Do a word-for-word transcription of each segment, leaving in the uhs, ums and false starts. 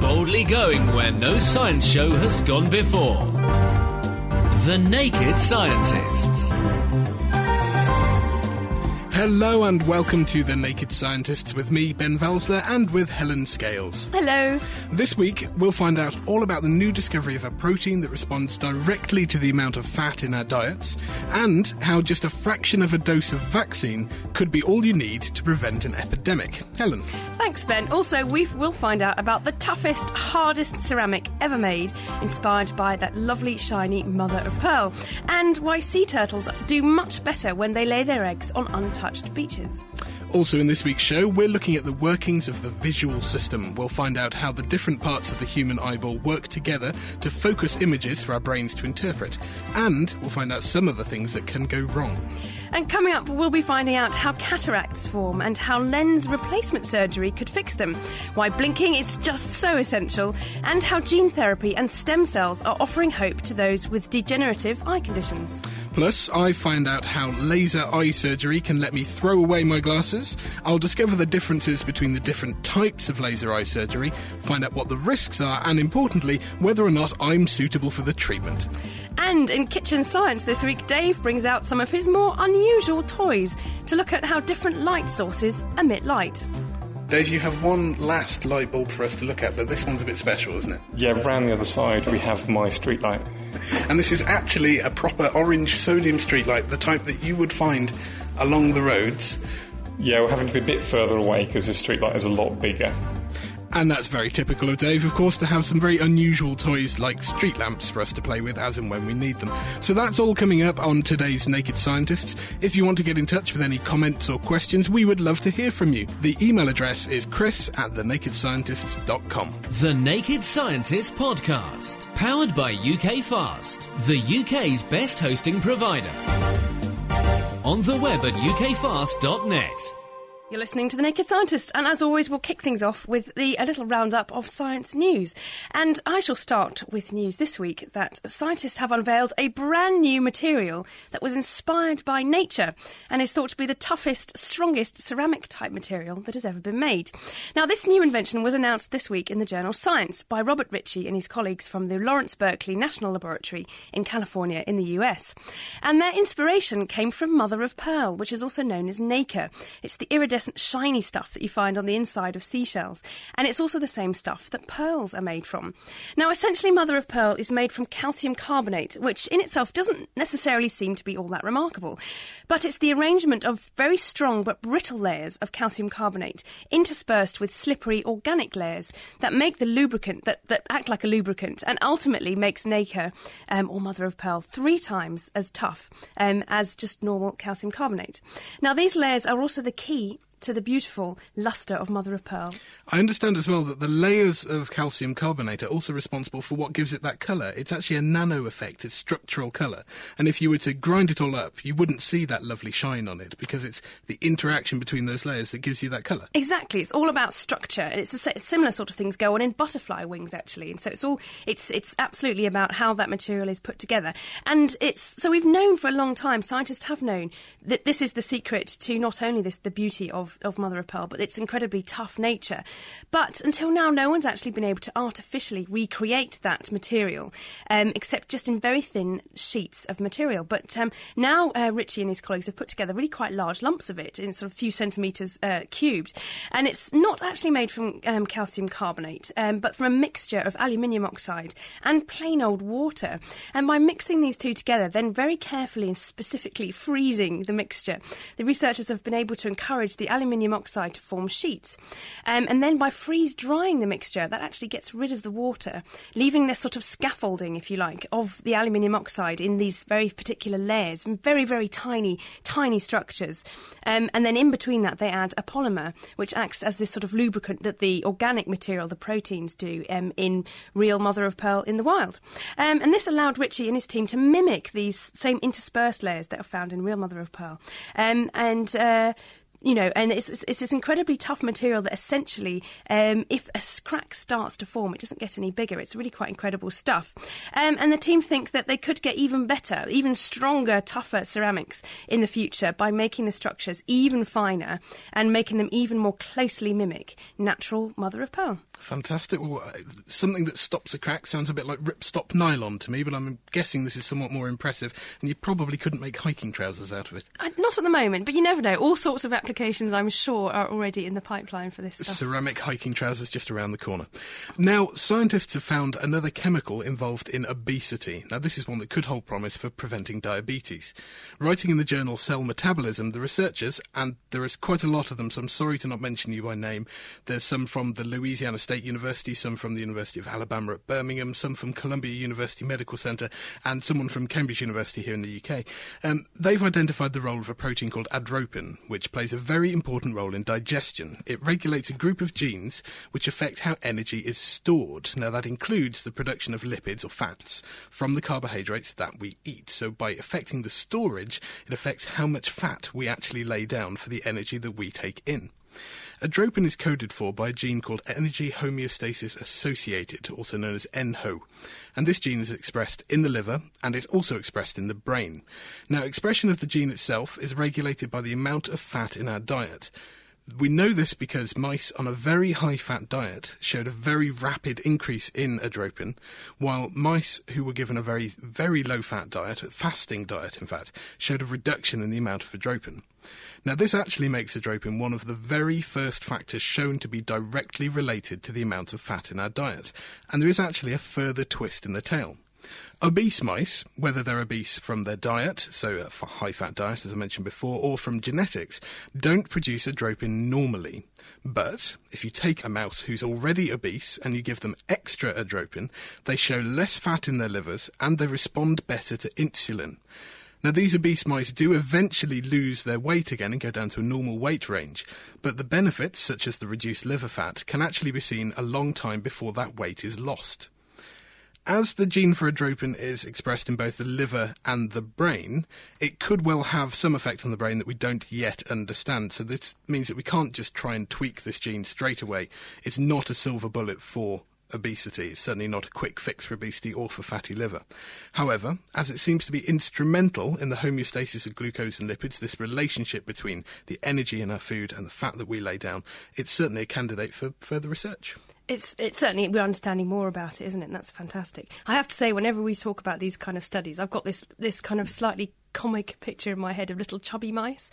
Boldly going where no science show has gone before. The Naked Scientists. Hello and welcome to The Naked Scientists with me, Ben Valsler, and with Helen Scales. Hello. This week, we'll find out all about the new discovery of a protein that responds directly to the amount of fat in our diets, and how just a fraction of a dose of vaccine could be all you need to prevent an epidemic. Helen. Thanks, Ben. Also, we will find out about the toughest, hardest ceramic ever made, inspired by that lovely, shiny Mother of Pearl, and why sea turtles do much better when they lay their eggs on untouched beaches. Also in this week's show, we're looking at the workings of the visual system. We'll find out how the different parts of the human eyeball work together to focus images for our brains to interpret. And we'll find out some of the things that can go wrong. And coming up, we'll be finding out how cataracts form and how lens replacement surgery could fix them, why blinking is just so essential, and how gene therapy and stem cells are offering hope to those with degenerative eye conditions. Plus, I find out how laser eye surgery can let me throw away my glasses. I'll discover the differences between the different types of laser eye surgery, find out what the risks are, and importantly, whether or not I'm suitable for the treatment. And in Kitchen Science this week, Dave brings out some of his more unusual toys to look at how different light sources emit light. Dave, you have one last light bulb for us to look at, but this one's a bit special, isn't it? Yeah, round the other side we have my street light. And this is actually a proper orange sodium street light, the type that you would find along the roads. Yeah, we're having to be a bit further away because this street light is a lot bigger. And that's very typical of Dave, of course, to have some very unusual toys like street lamps for us to play with as and when we need them. So that's all coming up on today's Naked Scientists. If you want to get in touch with any comments or questions, we would love to hear from you. The email address is chris at thenakedscientists.com. The Naked Scientists Podcast, powered by U K Fast, the U K's best hosting provider. On the web at U K fast dot net. You're listening to The Naked Scientist, and as always, we'll kick things off with the, a little roundup of science news. And I shall start with news this week that scientists have unveiled a brand new material that was inspired by nature and is thought to be the toughest, strongest ceramic-type material that has ever been made. Now, this new invention was announced this week in the journal Science by Robert Ritchie and his colleagues from the Lawrence Berkeley National Laboratory in California in the U S. And their inspiration came from Mother of Pearl, which is also known as nacre. It's the iridescent shiny stuff that you find on the inside of seashells, and it's also the same stuff that pearls are made from. Now, essentially, Mother of Pearl is made from calcium carbonate, which in itself doesn't necessarily seem to be all that remarkable, but it's the arrangement of very strong but brittle layers of calcium carbonate interspersed with slippery organic layers that make the lubricant, that, that act like a lubricant, and ultimately makes nacre, um, or Mother of Pearl, three times as tough um, as just normal calcium carbonate. Now, these layers are also the key to the beautiful lustre of Mother of Pearl. I understand as well that the layers of calcium carbonate are also responsible for what gives it that colour. It's actually a nano effect, it's structural colour. And if you were to grind it all up, you wouldn't see that lovely shine on it because it's the interaction between those layers that gives you that colour. Exactly, it's all about structure. And it's a similar sort of things go on in butterfly wings, actually. And so it's all it's it's absolutely about how that material is put together. And it's so we've known for a long time, scientists have known that this is the secret to not only this the beauty of of Mother of Pearl, but it's incredibly tough nature. But until now, no one's actually been able to artificially recreate that material, um, except just in very thin sheets of material. But um, now uh, Ritchie and his colleagues have put together really quite large lumps of it in sort of few centimetres uh, cubed. And it's not actually made from um, calcium carbonate, um, but from a mixture of aluminium oxide and plain old water. And by mixing these two together, then very carefully and specifically freezing the mixture, the researchers have been able to encourage the aluminium oxide to form sheets. Um, and then by freeze-drying the mixture, that actually gets rid of the water, leaving this sort of scaffolding, if you like, of the aluminium oxide in these very particular layers, very, very tiny, tiny structures. Um, and then in between that, they add a polymer, which acts as this sort of lubricant that the organic material, the proteins, do um, in real mother of pearl in the wild. Um, and this allowed Ritchie and his team to mimic these same interspersed layers that are found in real mother of pearl. Um, and... Uh, You know, and it's, it's, it's this incredibly tough material that essentially, um, if a crack starts to form, it doesn't get any bigger. It's really quite incredible stuff. Um, and the team think that they could get even better, even stronger, tougher ceramics in the future by making the structures even finer and making them even more closely mimic natural mother of pearl. Fantastic. Well, something that stops a crack sounds a bit like ripstop nylon to me, but I'm guessing this is somewhat more impressive, and you probably couldn't make hiking trousers out of it. Uh, not at the moment, but you never know. All sorts of applications, I'm sure, are already in the pipeline for this stuff. Ceramic hiking trousers just around the corner. Now, scientists have found another chemical involved in obesity. Now, this is one that could hold promise for preventing diabetes. Writing in the journal Cell Metabolism, the researchers, and there is quite a lot of them, so I'm sorry to not mention you by name, there's some from the Louisiana State University, some from the University of Alabama at Birmingham, some from Columbia University Medical Centre, and someone from Cambridge University here in the U K. Um, they've identified the role of a protein called adropin, which plays a very important role in digestion. It regulates a group of genes which affect how energy is stored. Now, that includes the production of lipids or fats from the carbohydrates that we eat. So by affecting the storage, it affects how much fat we actually lay down for the energy that we take in. Adropin is coded for by a gene called energy homeostasis associated, also known as N H O, and this gene is expressed in the liver and is also expressed in the brain. Now, expression of the gene itself is regulated by the amount of fat in our diet. We know this because mice on a very high-fat diet showed a very rapid increase in adropin, while mice who were given a very, very low-fat diet, a fasting diet in fact, showed a reduction in the amount of adropin. Now, this actually makes adropin one of the very first factors shown to be directly related to the amount of fat in our diet, and there is actually a further twist in the tale. Obese mice, whether they're obese from their diet, so a high-fat diet, as I mentioned before, or from genetics, don't produce adropin normally. But if you take a mouse who's already obese and you give them extra adropin, they show less fat in their livers and they respond better to insulin. Now, these obese mice do eventually lose their weight again and go down to a normal weight range, but the benefits, such as the reduced liver fat, can actually be seen a long time before that weight is lost. As the gene for adropin is expressed in both the liver and the brain, it could well have some effect on the brain that we don't yet understand. So this means that we can't just try and tweak this gene straight away. It's not a silver bullet for obesity. It's certainly not a quick fix for obesity or for fatty liver. However, as it seems to be instrumental in the homeostasis of glucose and lipids, this relationship between the energy in our food and the fat that we lay down, it's certainly a candidate for further research. It's, it's certainly, we're understanding more about it, isn't it? And that's fantastic. I have to say, whenever we talk about these kind of studies, I've got this this kind of slightly comic picture in my head of little chubby mice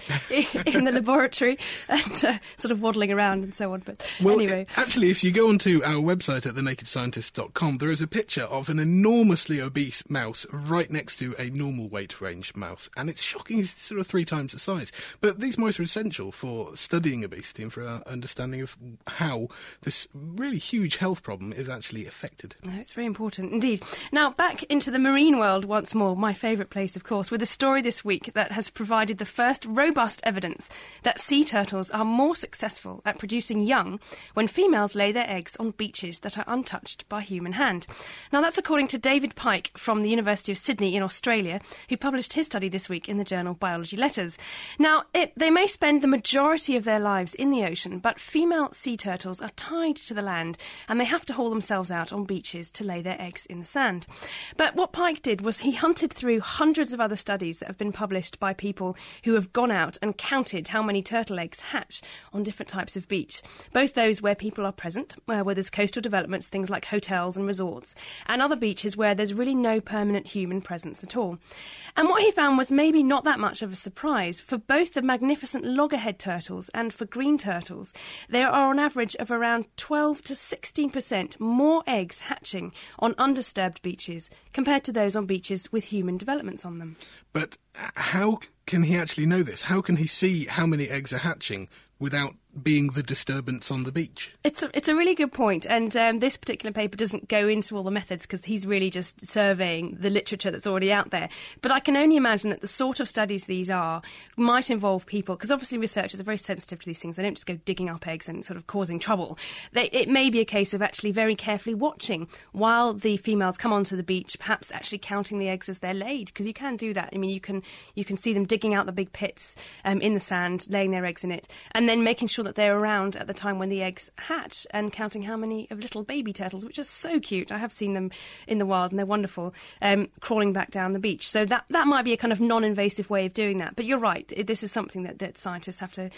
in the laboratory and uh, sort of waddling around and so on. But well, anyway. Actually, if you go onto our website at the naked scientists dot com, there is a picture of an enormously obese mouse right next to a normal weight range mouse. And it's shocking, it's sort of three times the size. But these mice are essential for studying obesity and for our understanding of how this really huge health problem is actually affected. No, it's very important indeed. Now, back into the marine world once more, my favourite place, of course, with a story this week that has provided the first robust evidence that sea turtles are more successful at producing young when females lay their eggs on beaches that are untouched by human hand. Now, that's according to David Pike from the University of Sydney in Australia, who published his study this week in the journal Biology Letters. Now, it, they may spend the majority of their lives in the ocean, but female sea turtles are tied to the land and they have to haul themselves out on beaches to lay their eggs in the sand. But what Pike did was he hunted through hundreds of other studies that have been published by people who have gone out and counted how many turtle eggs hatch on different types of beach, both those where people are present, where there's coastal developments, things like hotels and resorts, and other beaches where there's really no permanent human presence at all. And what he found was maybe not that much of a surprise. For both the magnificent loggerhead turtles and for green turtles, there are on average of around twelve to sixteen percent more eggs hatching on undisturbed beaches compared to those on beaches with human developments on them. But how can he actually know this? How can he see how many eggs are hatching without being the disturbance on the beach? It's a, it's a really good point, and um, this particular paper doesn't go into all the methods because he's really just surveying the literature that's already out there. But I can only imagine that the sort of studies these are might involve people, because obviously researchers are very sensitive to these things. They don't just go digging up eggs and sort of causing trouble. They, it may be a case of actually very carefully watching while the females come onto the beach, perhaps actually counting the eggs as they're laid, because you can do that. I mean, you can, you can see them digging out the big pits um, in the sand, laying their eggs in it, and then making sure that they're around at the time when the eggs hatch and counting how many of little baby turtles, which are so cute. I have seen them in the wild and they're wonderful, um, crawling back down the beach. So that, that might be a kind of non-invasive way of doing that. But you're right, this is something that, that scientists have to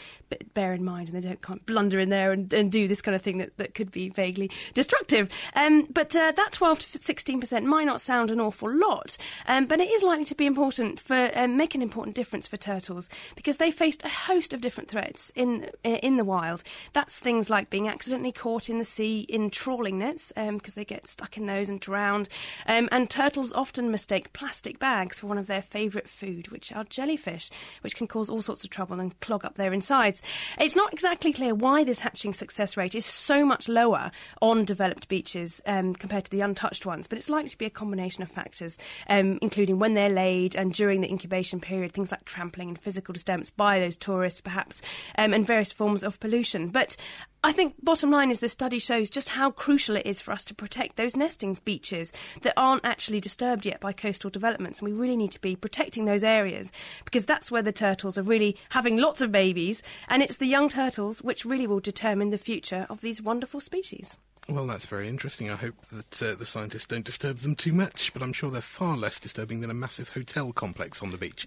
bear in mind, and they don't can't blunder in there and, and do this kind of thing that, that could be vaguely destructive. Um, but uh, that twelve to sixteen percent might not sound an awful lot, um, but it is likely to be important for, uh, make an important difference for turtles, because they faced a host of different threats in in the wild. That's things like being accidentally caught in the sea in trawling nets, because um, they get stuck in those and drowned. Um, and turtles often mistake plastic bags for one of their favourite food, which are jellyfish, which can cause all sorts of trouble and clog up their insides. It's not exactly clear why this hatching success rate is so much lower on developed beaches um, compared to the untouched ones, but it's likely to be a combination of factors, um, including when they're laid and during the incubation period, things like trampling and physical disturbance by those tourists, perhaps, um, and various forms of pollution. But I think bottom line is this study shows just how crucial it is for us to protect those nesting beaches that aren't actually disturbed yet by coastal developments, and we really need to be protecting those areas, because that's where the turtles are really having lots of babies, and it's the young turtles which really will determine the future of these wonderful species. Well, that's very interesting. I hope that uh, the scientists don't disturb them too much, but I'm sure they're far less disturbing than a massive hotel complex on the beach.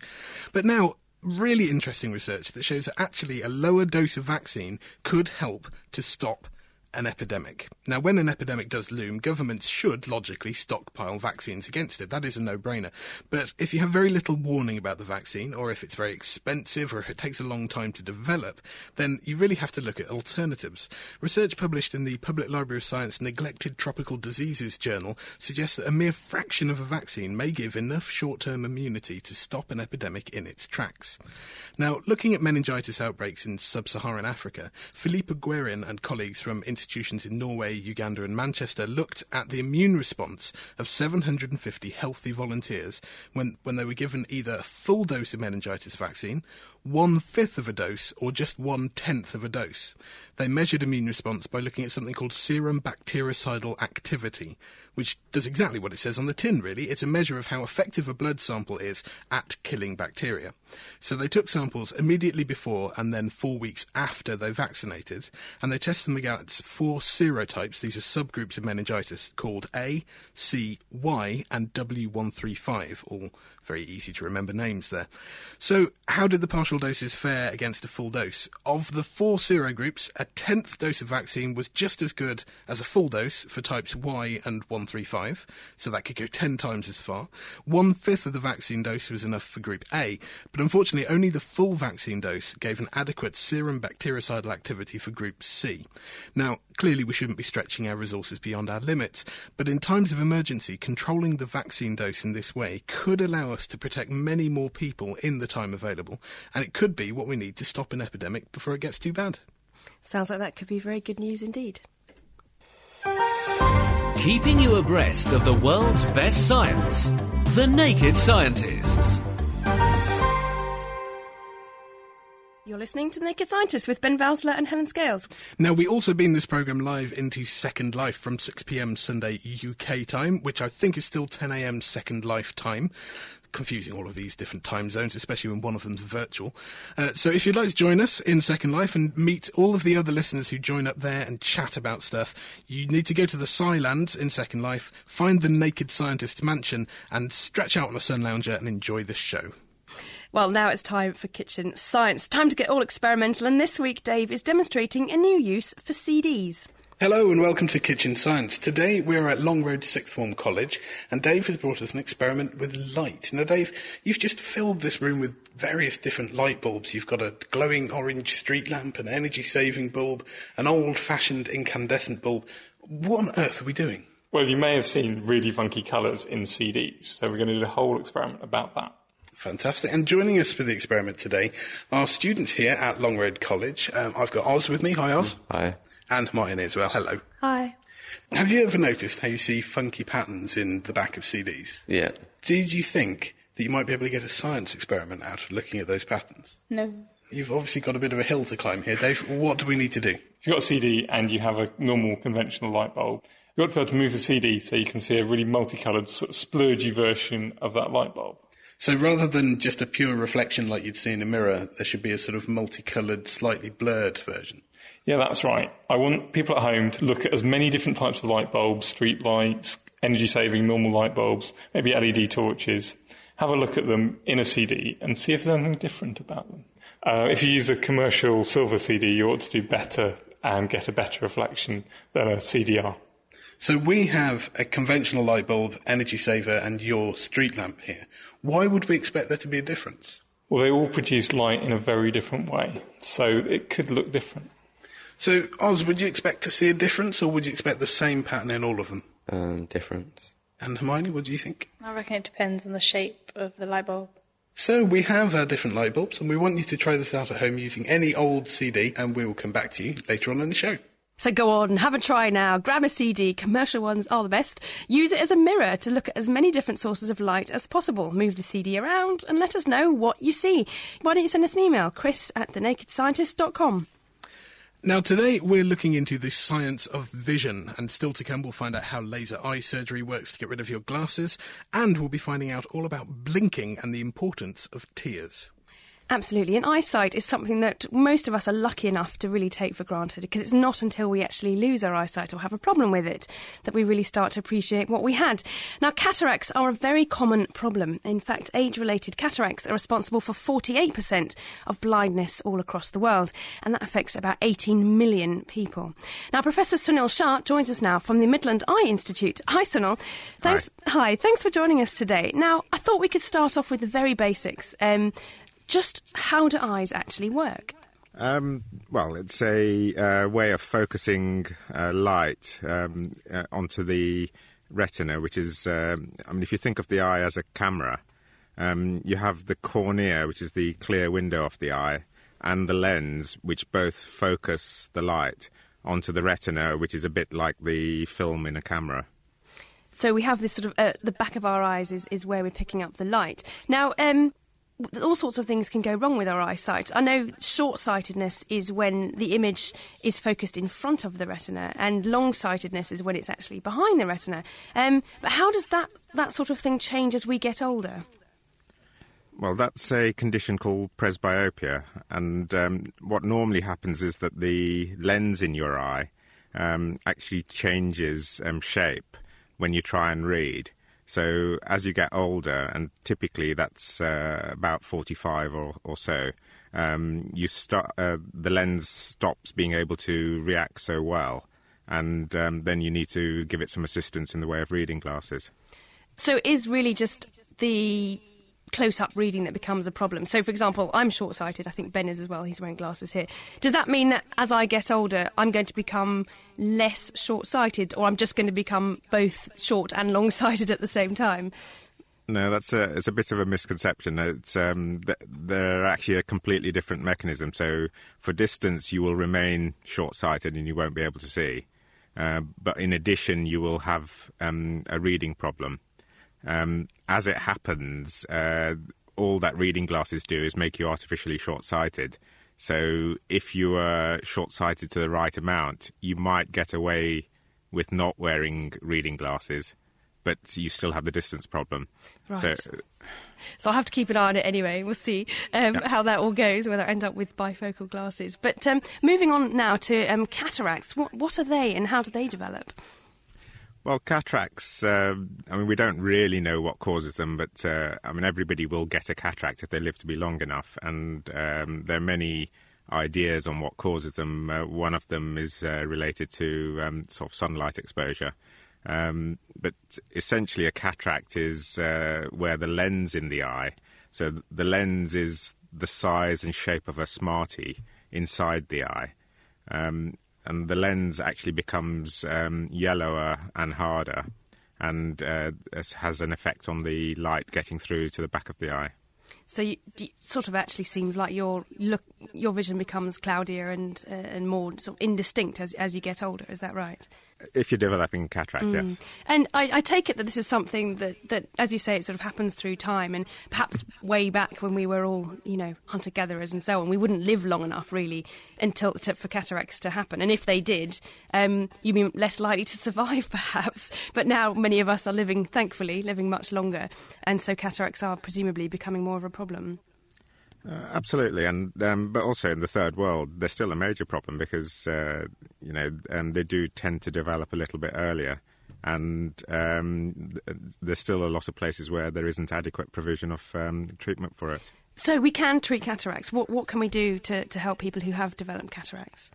But now, really interesting research that shows that actually a lower dose of vaccine could help to stop an epidemic. Now, when an epidemic does loom, governments should logically stockpile vaccines against it. That is a no-brainer. But if you have very little warning about the vaccine, or if it's very expensive, or if it takes a long time to develop, then you really have to look at alternatives. Research published in the Public Library of Science Neglected Tropical Diseases Journal suggests that a mere fraction of a vaccine may give enough short-term immunity to stop an epidemic in its tracks. Now, looking at meningitis outbreaks in sub-Saharan Africa, Philippe Guerin and colleagues from institutions in Norway, Uganda and Manchester looked at the immune response of seven hundred fifty healthy volunteers when, when they were given either a full dose of meningitis vaccine, one-fifth of a dose, or just one-tenth of a dose. They measured immune response by looking at something called serum bactericidal activity, which does exactly what it says on the tin, really. It's a measure of how effective a blood sample is at killing bacteria. So they took samples immediately before and then four weeks after they vaccinated, and they tested them against four serotypes. These are subgroups of meningitis called A, C, Y, and W one three five, all very easy to remember names there. So how did the partial doses fare against a full dose? Of the four serogroups, a tenth dose of vaccine was just as good as a full dose for types Y and one three five, so that could go ten times as far. One-fifth of the vaccine dose was enough for group A, but unfortunately only the full vaccine dose gave an adequate serum bactericidal activity for group C. Now, clearly we shouldn't be stretching our resources beyond our limits, but in times of emergency, controlling the vaccine dose in this way could allow us to protect many more people in the time available, and it could be what we need to stop an epidemic before it gets too bad. Sounds like that could be very good news indeed. Keeping you abreast of the world's best science, The Naked Scientists. You're listening to The Naked Scientists with Ben Valsler and Helen Scales. Now, we also beam this programme live into Second Life from six p m Sunday U K time, which I think is still ten a m Second Life time. Confusing all of these different time zones, especially when one of them's virtual. Uh, so if you'd like to join us in Second Life and meet all of the other listeners who join up there and chat about stuff, you need to go to the Psylands in Second Life, find the Naked Scientist mansion, and stretch out on a sun lounger and enjoy the show. Well, now it's time for Kitchen Science. Time to get all experimental, and this week Dave is demonstrating a new use for C Ds. Hello and welcome to Kitchen Science. Today we're at Long Road Sixth Form College, and Dave has brought us an experiment with light. Now, Dave, you've just filled this room with various different light bulbs. You've got a glowing orange street lamp, an energy-saving bulb, an old-fashioned incandescent bulb. What on earth are we doing? Well, you may have seen really funky colours in C Ds, so we're going to do a whole experiment about that. Fantastic. And joining us for the experiment today are students here at Long Road College. Um, I've got Oz with me. Hi, Oz. Hi. And Martin as well. Hello. Hi. Have you ever noticed how you see funky patterns in the back of C Ds? Yeah. Did you think that you might be able to get a science experiment out of looking at those patterns? No. You've obviously got a bit of a hill to climb here, Dave. What do we need to do? If you've got a C D and you have a normal conventional light bulb, you've got to be able to move the C D so you can see a really multicoloured, sort of splurgy version of that light bulb. So rather than just a pure reflection like you'd see in a mirror, there should be a sort of multicoloured, slightly blurred version. Yeah, that's right. I want people at home to look at as many different types of light bulbs, street lights, energy-saving normal light bulbs, maybe L E D torches. Have a look at them in a C D and see if there's anything different about them. Uh, if you use a commercial silver C D, you ought to do better and get a better reflection than a C D R. So we have a conventional light bulb, energy saver, and your street lamp here. Why would we expect there to be a difference? Well, they all produce light in a very different way, so it could look different. So, Oz, would you expect to see a difference, or would you expect the same pattern in all of them? Um, difference. And Hermione, what do you think? I reckon it depends on the shape of the light bulb. So we have our different light bulbs, and we want you to try this out at home using any old C D, and we will come back to you later on in the show. So go on, have a try now. Grab a C D, commercial ones are the best. Use it as a mirror to look at as many different sources of light as possible. Move the C D around and let us know what you see. Why don't you send us an email, chris at thenakedscientist.com. Now, today we're looking into the science of vision, and still to come we'll find out how laser eye surgery works to get rid of your glasses, and we'll be finding out all about blinking and the importance of tears. Absolutely, and eyesight is something that most of us are lucky enough to really take for granted, because it's not until we actually lose our eyesight or have a problem with it that we really start to appreciate what we had. Now, cataracts are a very common problem. In fact, age-related cataracts are responsible for forty-eight percent of blindness all across the world, and that affects about eighteen million people. Now, Professor Sunil Shah joins us now from the Midland Eye Institute. Hi, Sunil. Thanks. Hi. Hi, thanks for joining us today. Now, I thought we could start off with the very basics. Um... Just how do eyes actually work? Um, well, it's a uh, way of focusing uh, light um, uh, onto the retina, which is, uh, I mean, if you think of the eye as a camera, um, you have the cornea, which is the clear window of the eye, and the lens, which both focus the light onto the retina, which is a bit like the film in a camera. So we have this sort of, uh, the back of our eyes is, is where we're picking up the light. Now, um... all sorts of things can go wrong with our eyesight. I know short-sightedness is when the image is focused in front of the retina, and long-sightedness is when it's actually behind the retina. Um, but how does that, that sort of thing change as we get older? Well, that's a condition called presbyopia, and um, what normally happens is that the lens in your eye um, actually changes um, shape when you try and read. So as you get older, and typically that's uh, about forty-five or, or so, um, you start, uh, the lens stops being able to react so well, and um, then you need to give it some assistance in the way of reading glasses. So it is really just the close-up reading that becomes a problem. So, for example, I'm short-sighted. I think Ben is as well. He's wearing glasses here. Does that mean that as I get older, I'm going to become less short-sighted, or I'm just going to become both short and long-sighted at the same time? No, that's a, it's a bit of a misconception. It's, um, th- they're actually a completely different mechanism. So for distance, you will remain short-sighted and you won't be able to see. Uh, but in addition, you will have um, a reading problem. Um, as it happens, uh, all that reading glasses do is make you artificially short-sighted. So if you are short-sighted to the right amount, you might get away with not wearing reading glasses, but you still have the distance problem. Right. So, so I'll have to keep an eye on it anyway. We'll see um, yeah. how that all goes, whether I end up with bifocal glasses. But um, moving on now to um, cataracts, what, what are they and how do they develop? Well, cataracts, uh, I mean, we don't really know what causes them, but, uh, I mean, everybody will get a cataract if they live to be long enough, and um, there are many ideas on what causes them. Uh, one of them is uh, related to um, sort of sunlight exposure, um, but essentially a cataract is uh, where the lens in the eye, so the lens is the size and shape of a Smartie inside the eye, um and the lens actually becomes um, yellower and harder, and uh, has an effect on the light getting through to the back of the eye. So you, it sort of actually seems like your look, your vision becomes cloudier and uh, and more sort of indistinct as as you get older. Is that right? If you're developing cataract, mm. yes. And I, I take it that this is something that, that, as you say, it sort of happens through time, and perhaps way back when we were all, you know, hunter-gatherers and so on, we wouldn't live long enough, really, until to, for cataracts to happen. And if they did, um, you'd be less likely to survive, perhaps. But now many of us are living, thankfully, living much longer, and so cataracts are presumably becoming more of a problem. Uh, absolutely, and um, but also in the third world, they're still a major problem because uh, you know, um, they do tend to develop a little bit earlier, and um, th- there's still a lot of places where there isn't adequate provision of um, treatment for it. So we can treat cataracts. What what can we do to to help people who have developed cataracts?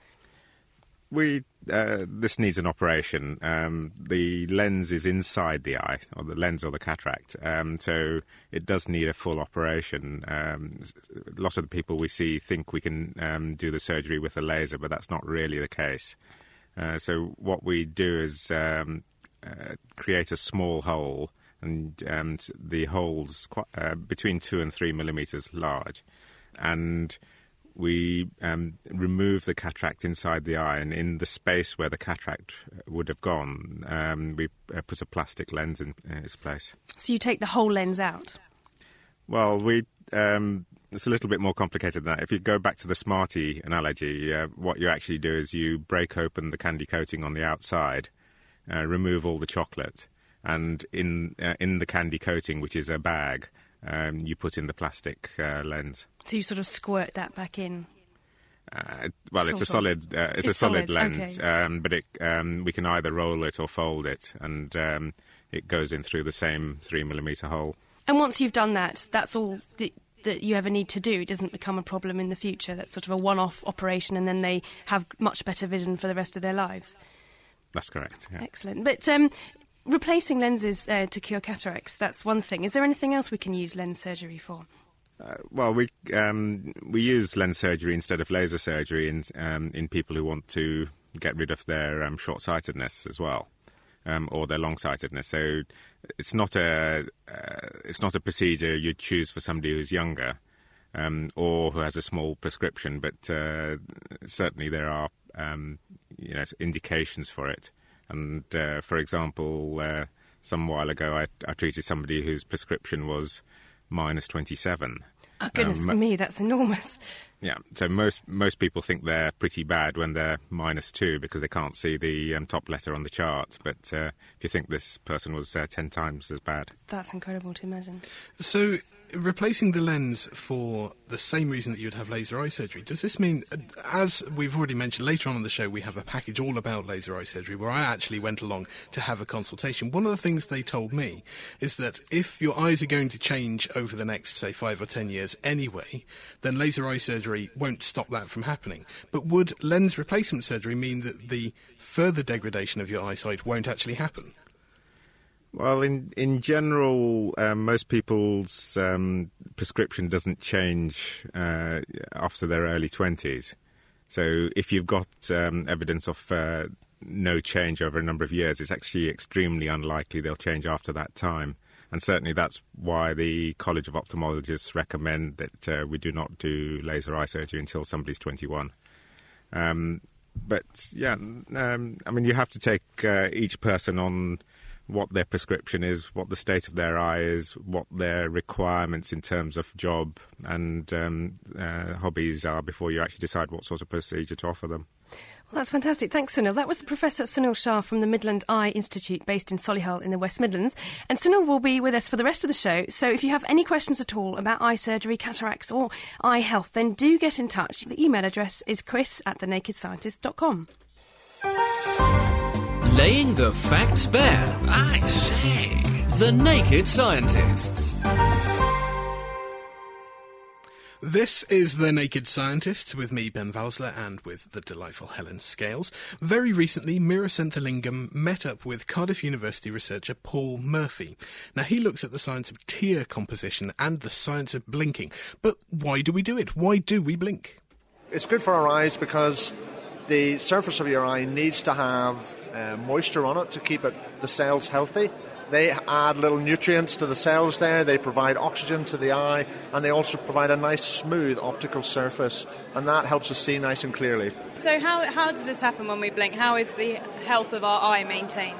We uh, this needs an operation. Um, the lens is inside the eye, or the lens or the cataract, um, so it does need a full operation. Um, a lot of the people we see think we can um, do the surgery with a laser, but that's not really the case. Uh, so what we do is um, uh, create a small hole, and um, the hole's quite, uh, between two and three millimetres large, and we um, remove the cataract inside the eye, and in the space where the cataract would have gone, um, we uh, put a plastic lens in uh, its place. So you take the whole lens out? Well, we um, it's a little bit more complicated than that. If you go back to the Smartie analogy, uh, what you actually do is you break open the candy coating on the outside, uh, remove all the chocolate, and in uh, in the candy coating, which is a bag, Um, you put in the plastic uh, lens. So you sort of squirt that back in. Uh, well, it's a, solid, uh, it's, it's a solid, it's a solid lens, okay. um, but it, um, we can either roll it or fold it, and um, it goes in through the same three millimetre hole. And once you've done that, that's all that, that you ever need to do. It doesn't become a problem in the future. That's sort of a one-off operation, and then they have much better vision for the rest of their lives. That's correct. Yeah. Excellent, but. Um, Replacing lenses uh, to cure cataracts, that's one thing. Is there anything else we can use lens surgery for? Uh, well, we um, we use lens surgery instead of laser surgery in um, in people who want to get rid of their um, short-sightedness as well, um, or their long-sightedness. So it's not a uh, it's not a procedure you'd choose for somebody who's younger um, or who has a small prescription. But uh, certainly there are um, you know, indications for it. And, uh, for example, uh, some while ago I, I treated somebody whose prescription was minus twenty-seven. Oh, goodness um, me, that's enormous. Yeah, so most most people think they're pretty bad when they're minus two because they can't see the um, top letter on the chart. But uh, if you think this person was uh, ten times as bad. That's incredible to imagine. So replacing the lens for the same reason that you'd have laser eye surgery, does this mean, as we've already mentioned later on in the show, we have a package all about laser eye surgery where I actually went along to have a consultation. One of the things they told me is that if your eyes are going to change over the next, say, five or ten years anyway, then laser eye surgery won't stop that from happening. But would lens replacement surgery mean that the further degradation of your eyesight won't actually happen? Well, in in general, um, most people's um, prescription doesn't change uh, after their early twenties. So if you've got um, evidence of uh, no change over a number of years, it's actually extremely unlikely they'll change after that time. And certainly that's why the College of Ophthalmologists recommend that uh, we do not do laser eye surgery until somebody's twenty-one. Um, but, yeah, um, I mean, you have to take uh, each person on what their prescription is, what the state of their eye is, what their requirements in terms of job and um, uh, hobbies are before you actually decide what sort of procedure to offer them. Well, that's fantastic. Thanks, Sunil. That was Professor Sunil Shah from the Midland Eye Institute based in Solihull in the West Midlands. And Sunil will be with us for the rest of the show. So if you have any questions at all about eye surgery, cataracts or eye health, then do get in touch. The email address is chris at the naked scientist dot com. Laying the facts bare. I say. The Naked Scientists. This is The Naked Scientists with me, Ben Valsler, and with the delightful Helen Scales. Very recently, Mira Senthilingam met up with Cardiff University researcher Paul Murphy. Now, he looks at the science of tear composition and the science of blinking. But why do we do it? Why do we blink? It's good for our eyes because the surface of your eye needs to have uh, moisture on it to keep it, the cells healthy. They add little nutrients to the cells there, they provide oxygen to the eye, and they also provide a nice smooth optical surface, and that helps us see nice and clearly. So how, how does this happen when we blink? How is the health of our eye maintained?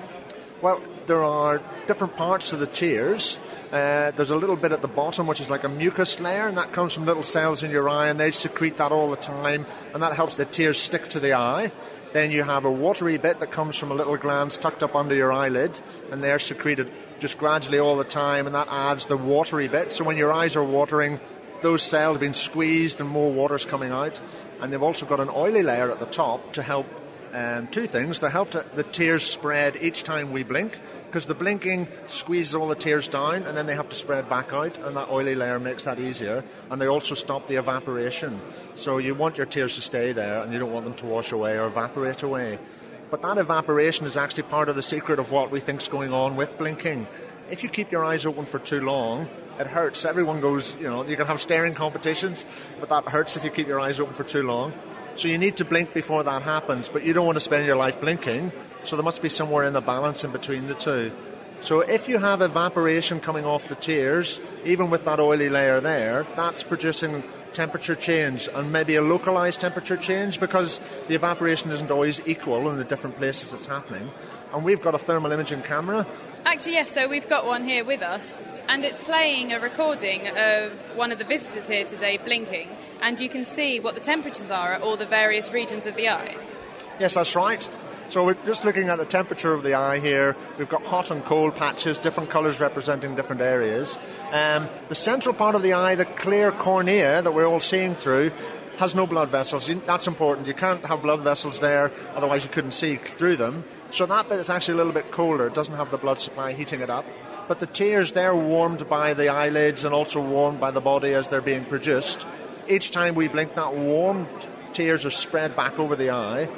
Well, there are different parts to the tears. Uh, there's a little bit at the bottom which is like a mucus layer, and that comes from little cells in your eye, and they secrete that all the time, and that helps the tears stick to the eye. Then you have a watery bit that comes from a little gland tucked up under your eyelid, and they're secreted just gradually all the time, and that adds the watery bit. So when your eyes are watering, those cells have been squeezed and more water's coming out. And they've also got an oily layer at the top to help um, two things. They help to, the tears spread each time we blink, because the blinking squeezes all the tears down, and then they have to spread back out, and that oily layer makes that easier. And they also stop the evaporation. So you want your tears to stay there, and you don't want them to wash away or evaporate away. But that evaporation is actually part of the secret of what we think is going on with blinking. If you keep your eyes open for too long, it hurts. Everyone goes, you know, you can have staring competitions, but that hurts if you keep your eyes open for too long. So you need to blink before that happens, but you don't want to spend your life blinking, so there must be somewhere in the balance in between the two. So if you have evaporation coming off the tears, even with that oily layer there, that's producing temperature change, and maybe a localized temperature change, because the evaporation isn't always equal in the different places it's happening. And we've got a thermal imaging camera. Actually, yes, so we've got one here with us, and it's playing a recording of one of the visitors here today blinking, and you can see what the temperatures are at all the various regions of the eye. Yes, that's right. So we're just looking at the temperature of the eye here. We've got hot and cold patches, different colours representing different areas. Um, the central part of the eye, the clear cornea that we're all seeing through, has no blood vessels. That's important. You can't have blood vessels there, otherwise you couldn't see through them. So that bit is actually a little bit colder. It doesn't have the blood supply heating it up. But the tears, they're warmed by the eyelids and also warmed by the body as they're being produced. Each time we blink, that warmed tears are spread back over the eye.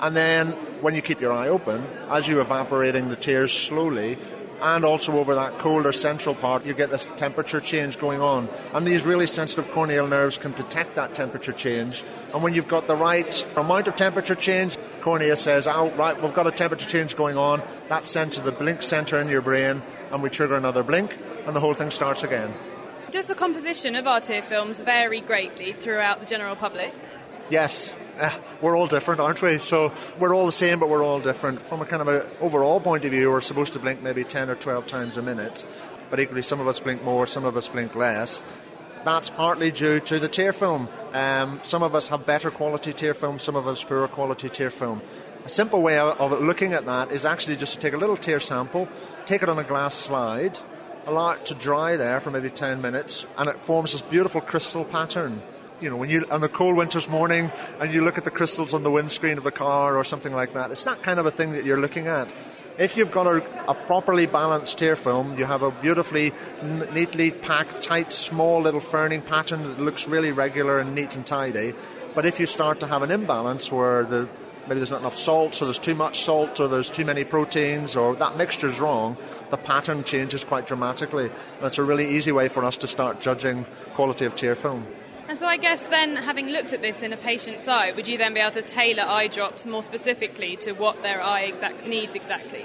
And then when you keep your eye open, as you're evaporating the tears slowly, and also over that colder central part, you get this temperature change going on. And these really sensitive corneal nerves can detect that temperature change. And when you've got the right amount of temperature change, cornea says, oh, right, we've got a temperature change going on. That's sent to the blink centre in your brain, and we trigger another blink, and the whole thing starts again. Does the composition of our tear films vary greatly throughout the general public? Yes. Uh, we're all different, aren't we? So we're all the same, but we're all different. From a kind of an overall point of view, we're supposed to blink maybe ten or twelve times a minute. But equally, some of us blink more, some of us blink less. That's partly due to the tear film. Um, some of us have better quality tear film, some of us poorer quality tear film. A simple way of looking at that is actually just to take a little tear sample, take it on a glass slide, allow it to dry there for maybe ten minutes, and it forms this beautiful crystal pattern. You know, when you on a cold winter's morning and you look at the crystals on the windscreen of the car or something like that, it's that kind of a thing that you're looking at. If you've got a, a properly balanced tear film, you have a beautifully, neatly packed, tight, small little ferning pattern that looks really regular and neat and tidy. But if you start to have an imbalance where the, maybe there's not enough salt, or there's too much salt, or there's too many proteins, or that mixture's wrong, the pattern changes quite dramatically. And it's a really easy way for us to start judging quality of tear film. And so I guess then, having looked at this in a patient's eye, would you then be able to tailor eye drops more specifically to what their eye exact needs exactly?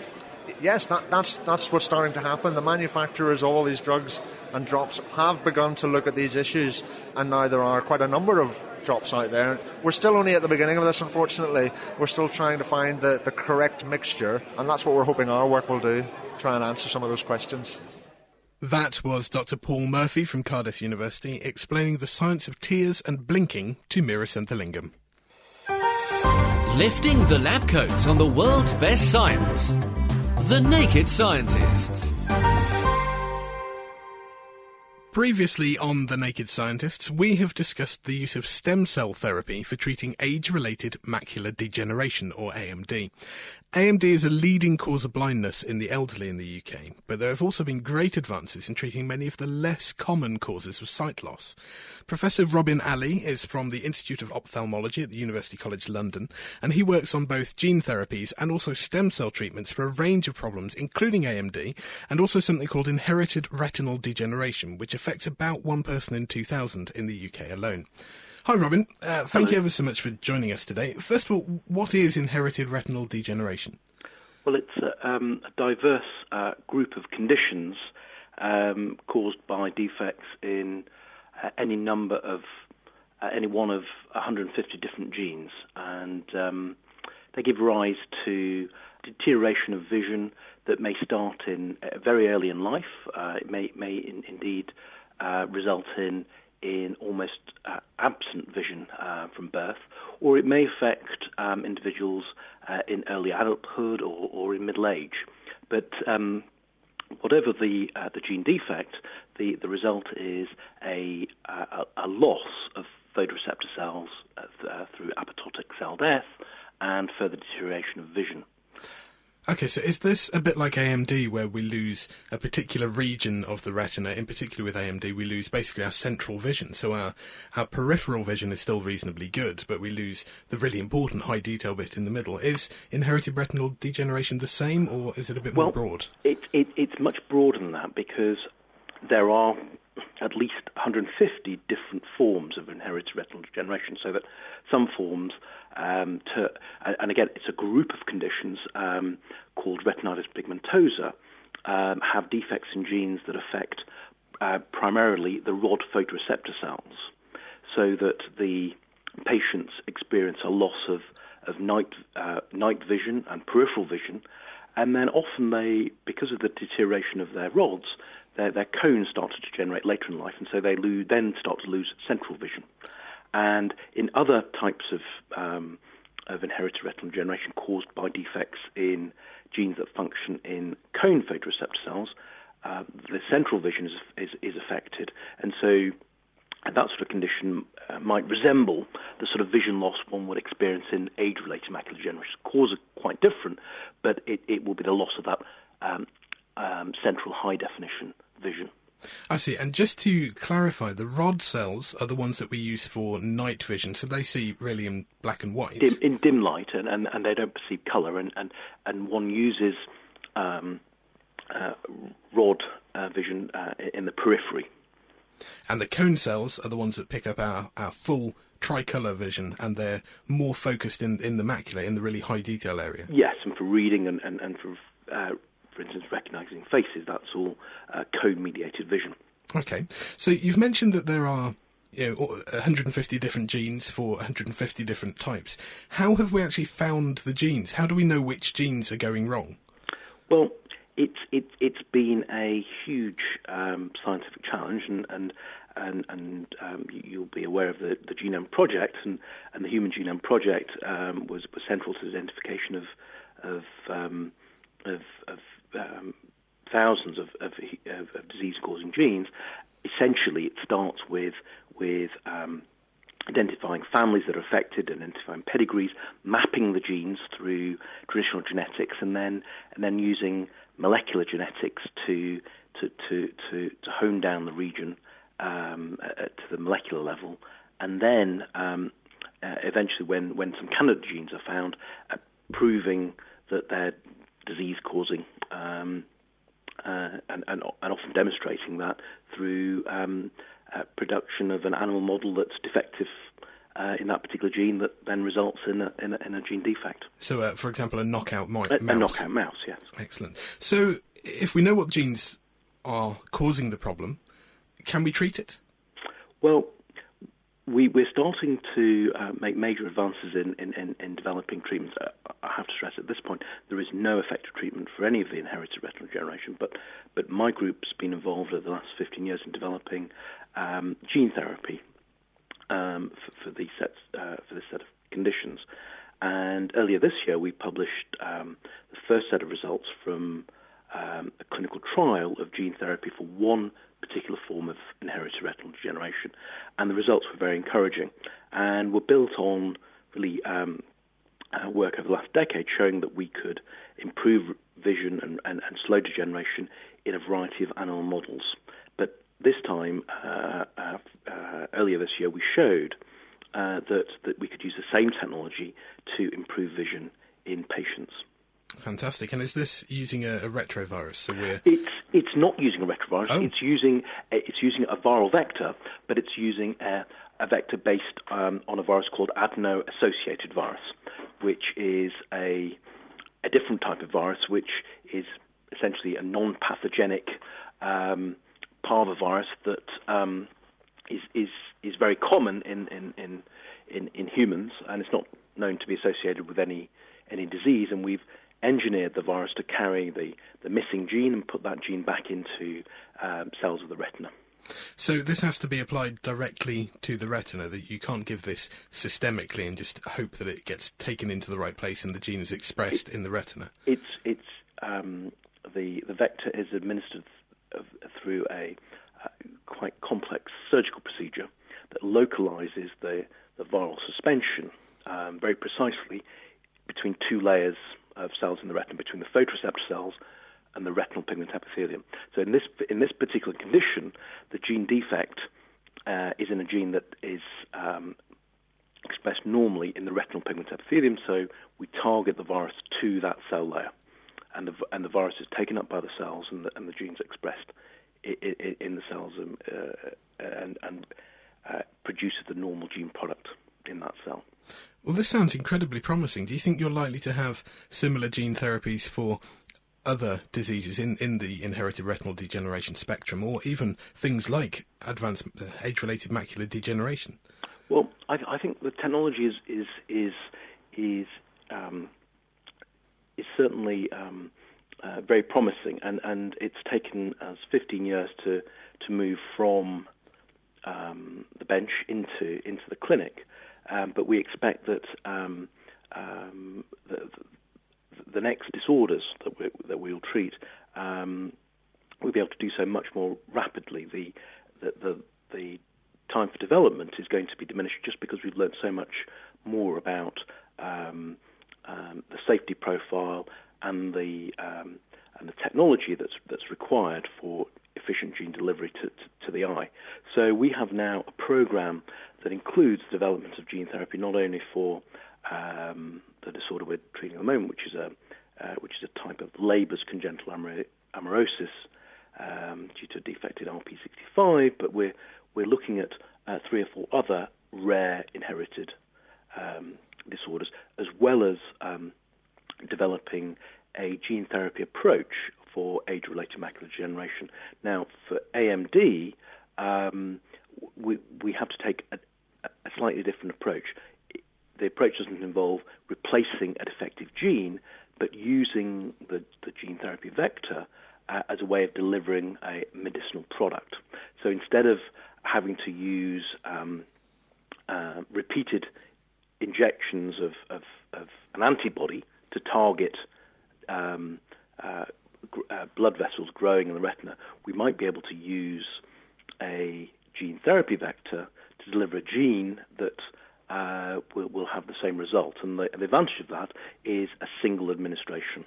Yes, that, that's, that's what's starting to happen. The manufacturers of all these drugs and drops have begun to look at these issues, and now there are quite a number of drops out there. We're still only at the beginning of this, unfortunately. We're still trying to find the, the correct mixture, and that's what we're hoping our work will do, try and answer some of those questions. That was Doctor Paul Murphy from Cardiff University explaining the science of tears and blinking to Meera Senthilingam. Lifting the lab coat on the world's best science. The Naked Scientists. Previously on The Naked Scientists, we have discussed the use of stem cell therapy for treating age-related macular degeneration, or A M D. A M D is a leading cause of blindness in the elderly in the U K, but there have also been great advances in treating many of the less common causes of sight loss. Professor Robin Ali is from the Institute of Ophthalmology at the University College London, and he works on both gene therapies and also stem cell treatments for a range of problems, including A M D, and also something called inherited retinal degeneration, which affects about one person in two thousand in the U K alone. Hi, Robin. Uh, thank Hello. you ever so much for joining us today. First of all, what is inherited retinal degeneration? Well, it's a, um, a diverse uh, group of conditions um, caused by defects in uh, any number of, uh, any one of one hundred fifty different genes. And um, they give rise to deterioration of vision that may start in uh, very early in life. Uh, it may, may in, indeed uh, result in in almost uh, absent vision uh, from birth, or it may affect um, individuals uh, in early adulthood or, or in middle age. But um, whatever the uh, the gene defect, the, the result is a, a a loss of photoreceptor cells uh, th- uh, through apoptotic cell death and further deterioration of vision. Okay, so is this a bit like A M D, where we lose a particular region of the retina? In particular with A M D, we lose basically our central vision. So our, our peripheral vision is still reasonably good, but we lose the really important high detail bit in the middle. Is inherited retinal degeneration the same, or is it a bit well, more broad? It, it, it's much broader than that, because there are at least one hundred fifty different forms of inherited retinal degeneration, so that some forms, um, to, and again, it's a group of conditions um, called retinitis pigmentosa, um, have defects in genes that affect uh, primarily the rod photoreceptor cells, so that the patients experience a loss of, of night, uh, night vision and peripheral vision, and then often they, because of the deterioration of their rods, Their, their cones start to degenerate later in life, and so they loo- then start to lose central vision. And in other types of um, of inherited retinal degeneration caused by defects in genes that function in cone photoreceptor cells, uh, the central vision is, is, is affected. And so that sort of condition uh, might resemble the sort of vision loss one would experience in age-related macular degeneration. Causes are quite different, but it, it will be the loss of that um, Um, central high-definition vision. I see. And just to clarify, the rod cells are the ones that we use for night vision, so they see really in black and white. Dim, in dim light, and, and, and they don't perceive colour, and, and, and one uses um, uh, rod uh, vision uh, in the periphery. And the cone cells are the ones that pick up our, our full tricolour vision, and they're more focused in, in the macula, in the really high-detail area. Yes, and for reading and, and, and for... Uh, for instance, recognising faces, that's all uh, cone-mediated vision. Okay, so you've mentioned that there are you know, one hundred fifty different genes for one hundred fifty different types. How have we actually found the genes? How do we know which genes are going wrong? Well, it's it, it's been a huge um, scientific challenge, and and and, and um, you'll be aware of the, the Genome Project, and, and the Human Genome Project um, was, was central to the identification of of um, of, of Um, thousands of, of, of disease-causing genes. Essentially, it starts with with um, identifying families that are affected, identifying pedigrees, mapping the genes through traditional genetics, and then and then using molecular genetics to to to, to, to hone down the region um, uh, to the molecular level, and then um, uh, eventually, when when some candidate genes are found, uh, proving that they're disease-causing, um, uh, and, and, and often demonstrating that through um, uh, production of an animal model that's defective uh, in that particular gene, that then results in a, in a, in a gene defect. So, uh, for example, a knockout mi- a, mouse. A knockout mouse, yes. Excellent. So, if we know what genes are causing the problem, can we treat it? Well, We, we're starting to uh, make major advances in, in, in, in developing treatments. Uh, I have to stress at this point, there is no effective treatment for any of the inherited retinal degeneration, but, but my group's been involved over the last fifteen years in developing um, gene therapy um, for, for, these sets, uh, for this set of conditions. And earlier this year, we published um, the first set of results from um, a clinical trial of gene therapy for one particular form of inherited retinal degeneration, and the results were very encouraging, and were built on really um, uh, work over the last decade showing that we could improve vision and, and, and slow degeneration in a variety of animal models. But this time, uh, uh, uh, earlier this year, we showed uh, that, that we could use the same technology to improve vision in patients. Fantastic. And is this using a, a retrovirus? So we're... It's it's not using a retrovirus. Oh. It's using it's using a viral vector, but it's using a, a vector based um, on a virus called adeno-associated virus, which is a a different type of virus, which is essentially a non-pathogenic um, parvovirus that um, is, is is very common in in, in in in humans, and it's not known to be associated with any any disease. And we've engineered the virus to carry the, the missing gene and put that gene back into um, cells of the retina. So this has to be applied directly to the retina, that you can't give this systemically and just hope that it gets taken into the right place and the gene is expressed it, in the retina. It's it's um, the the vector is administered th- through a uh, quite complex surgical procedure that localizes the, the viral suspension um, very precisely between two layers of cells in the retina, between the photoreceptor cells and the retinal pigment epithelium. So in this in this particular condition, the gene defect uh, is in a gene that is um, expressed normally in the retinal pigment epithelium. So we target the virus to that cell layer, and the and the virus is taken up by the cells, and the, and the genes expressed in, in, in the cells and uh, and, and uh, produces the normal gene product in that cell. Well, this sounds incredibly promising. Do you think you're likely to have similar gene therapies for other diseases in, in the inherited retinal degeneration spectrum, or even things like advanced age-related macular degeneration? Well, I, I think the technology is is is is um, is certainly um, uh, very promising, and, and it's taken us fifteen years to to move from um, the bench into into the clinic, um, but we expect that um, um, the, the the next disorders that, we, that we'll treat, um, we'll be able to do so much more rapidly. The, the the the time for development is going to be diminished just because we've learned so much more about um, um, the safety profile and the um, and the technology that's that's required for efficient gene delivery to, to, to the eye. So we have now a program that includes development of gene therapy not only for Um, the disorder we're treating at the moment, which is a uh, which is a type of Leber's congenital amaurosis um, due to a defected R P sixty-five, but we're we're looking at uh, three or four other rare inherited um, disorders, as well as um, developing a gene therapy approach for age-related macular degeneration. Now, for A M D, um, we we have to take a, a slightly different approach. The approach doesn't involve replacing a defective gene, but using the, the gene therapy vector uh, as a way of delivering a medicinal product. So instead of having to use um, uh, repeated injections of, of, of an antibody to target um, uh, gr- uh, blood vessels growing in the retina, we might be able to use a gene therapy vector to deliver a gene that Uh, we'll, we'll have the same result. And the, the advantage of that is a single administration.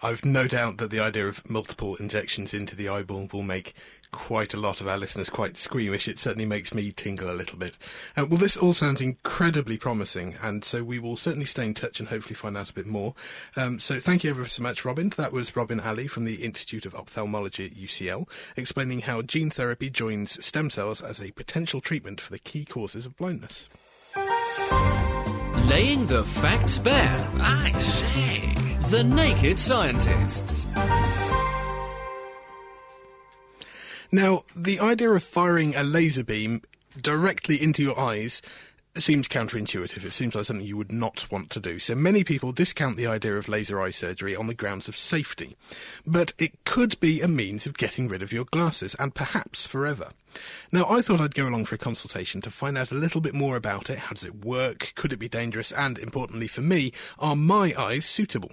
I've no doubt that the idea of multiple injections into the eyeball will make quite a lot of our listeners quite squeamish. It certainly makes me tingle a little bit. Uh, well, this all sounds incredibly promising, and so we will certainly stay in touch and hopefully find out a bit more. Um, so thank you ever so much, Robin. That was Robin Ali from the Institute of Ophthalmology at U C L, explaining how gene therapy joins stem cells as a potential treatment for the key causes of blindness. Laying the facts bare. I say. The Naked Scientists. Now, the idea of firing a laser beam directly into your eyes seems counterintuitive. It seems like something you would not want to do. So many people discount the idea of laser eye surgery on the grounds of safety. But it could be a means of getting rid of your glasses, and perhaps forever. Now, I thought I'd go along for a consultation to find out a little bit more about it. How does it work? Could it be dangerous? And importantly for me, are my eyes suitable?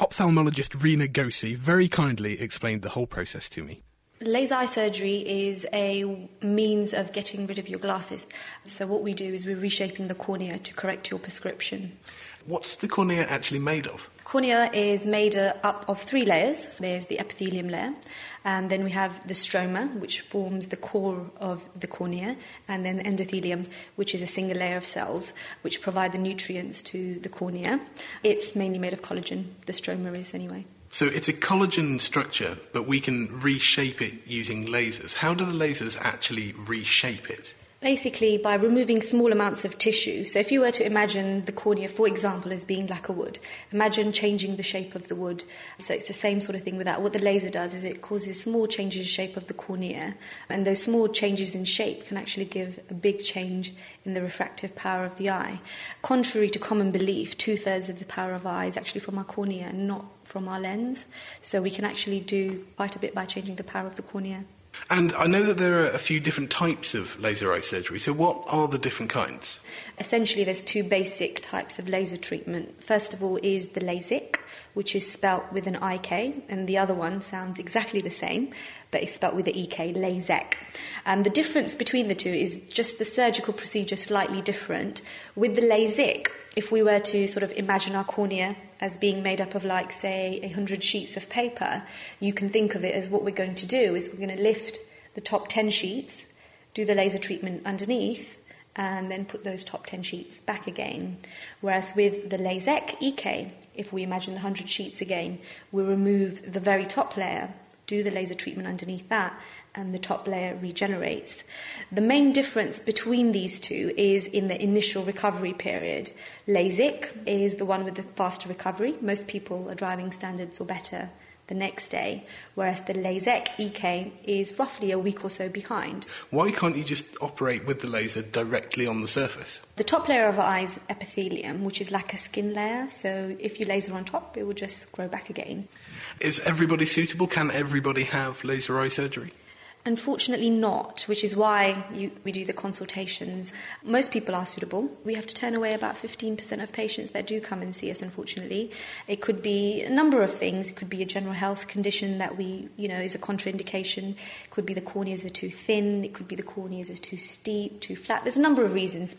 Ophthalmologist Rena Gosi very kindly explained the whole process to me. Laser eye surgery is a means of getting rid of your glasses. So what we do is we're reshaping the cornea to correct your prescription. What's the cornea actually made of? The cornea is made up of three layers. There's the epithelium layer, and then we have the stroma, which forms the core of the cornea, and then the endothelium, which is a single layer of cells, which provide the nutrients to the cornea. It's mainly made of collagen, the stroma is anyway. So it's a collagen structure, but we can reshape it using lasers. How do the lasers actually reshape it? Basically, by removing small amounts of tissue. So if you were to imagine the cornea, for example, as being like a wood, imagine changing the shape of the wood. So it's the same sort of thing with that. What the laser does is it causes small changes in shape of the cornea, and those small changes in shape can actually give a big change in the refractive power of the eye. Contrary to common belief, two-thirds of the power of eye is actually from our cornea and not from our lens. So we can actually do quite a bit by changing the power of the cornea. And I know that there are a few different types of laser eye surgery, so what are the different kinds? Essentially, there's two basic types of laser treatment. First of all is the LASIK, which is spelt with an I K, and the other one sounds exactly the same, but it's spelt with an E K, LASIK. Um, the difference between the two is just the surgical procedure slightly different. With the LASIK, if we were to sort of imagine our cornea as being made up of, like, say, one hundred sheets of paper, you can think of it as what we're going to do is we're going to lift the top ten sheets, do the laser treatment underneath, and then put those top ten sheets back again. Whereas with the LASIK, E K, if we imagine the one hundred sheets again, we remove the very top layer, do the laser treatment underneath that, and the top layer regenerates. The main difference between these two is in the initial recovery period. LASIK is the one with the faster recovery. Most people are driving standards or better the next day, whereas the LASIK E K is roughly a week or so behind. Why can't you just operate with the laser directly on the surface? The top layer of our eye is epithelium, which is like a skin layer, so if you laser on top, it will just grow back again. Is everybody suitable? Can everybody have laser eye surgery? Unfortunately not, which is why you, we do the consultations. Most people are suitable. We have to turn away about fifteen percent of patients that do come and see us, unfortunately. It could be a number of things. It could be a general health condition that we, you know, is a contraindication. It could be the corneas are too thin. It could be the corneas are too steep, too flat. There's a number of reasons.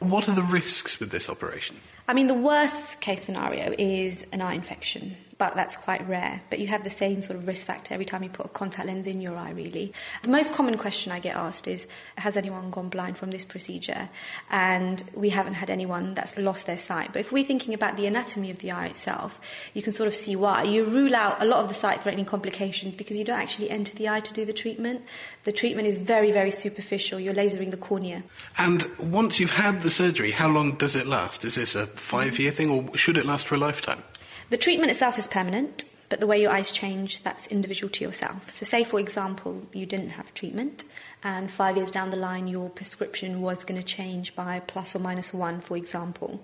What are the risks with this operation? I mean, the worst case scenario is an eye infection, but that's quite rare. But you have the same sort of risk factor every time you put a contact lens in your eye, really. The most common question I get asked is, has anyone gone blind from this procedure? And we haven't had anyone that's lost their sight. But if we're thinking about the anatomy of the eye itself, you can sort of see why. You rule out a lot of the sight-threatening complications because you don't actually enter the eye to do the treatment. The treatment is very, very superficial. You're lasering the cornea. And once you've had the surgery, how long does it last? Is this a five-year thing, or should it last for a lifetime? The treatment itself is permanent, but the way your eyes change, that's individual to yourself. So say, for example, you didn't have treatment, and five years down the line, your prescription was going to change by plus or minus one, for example.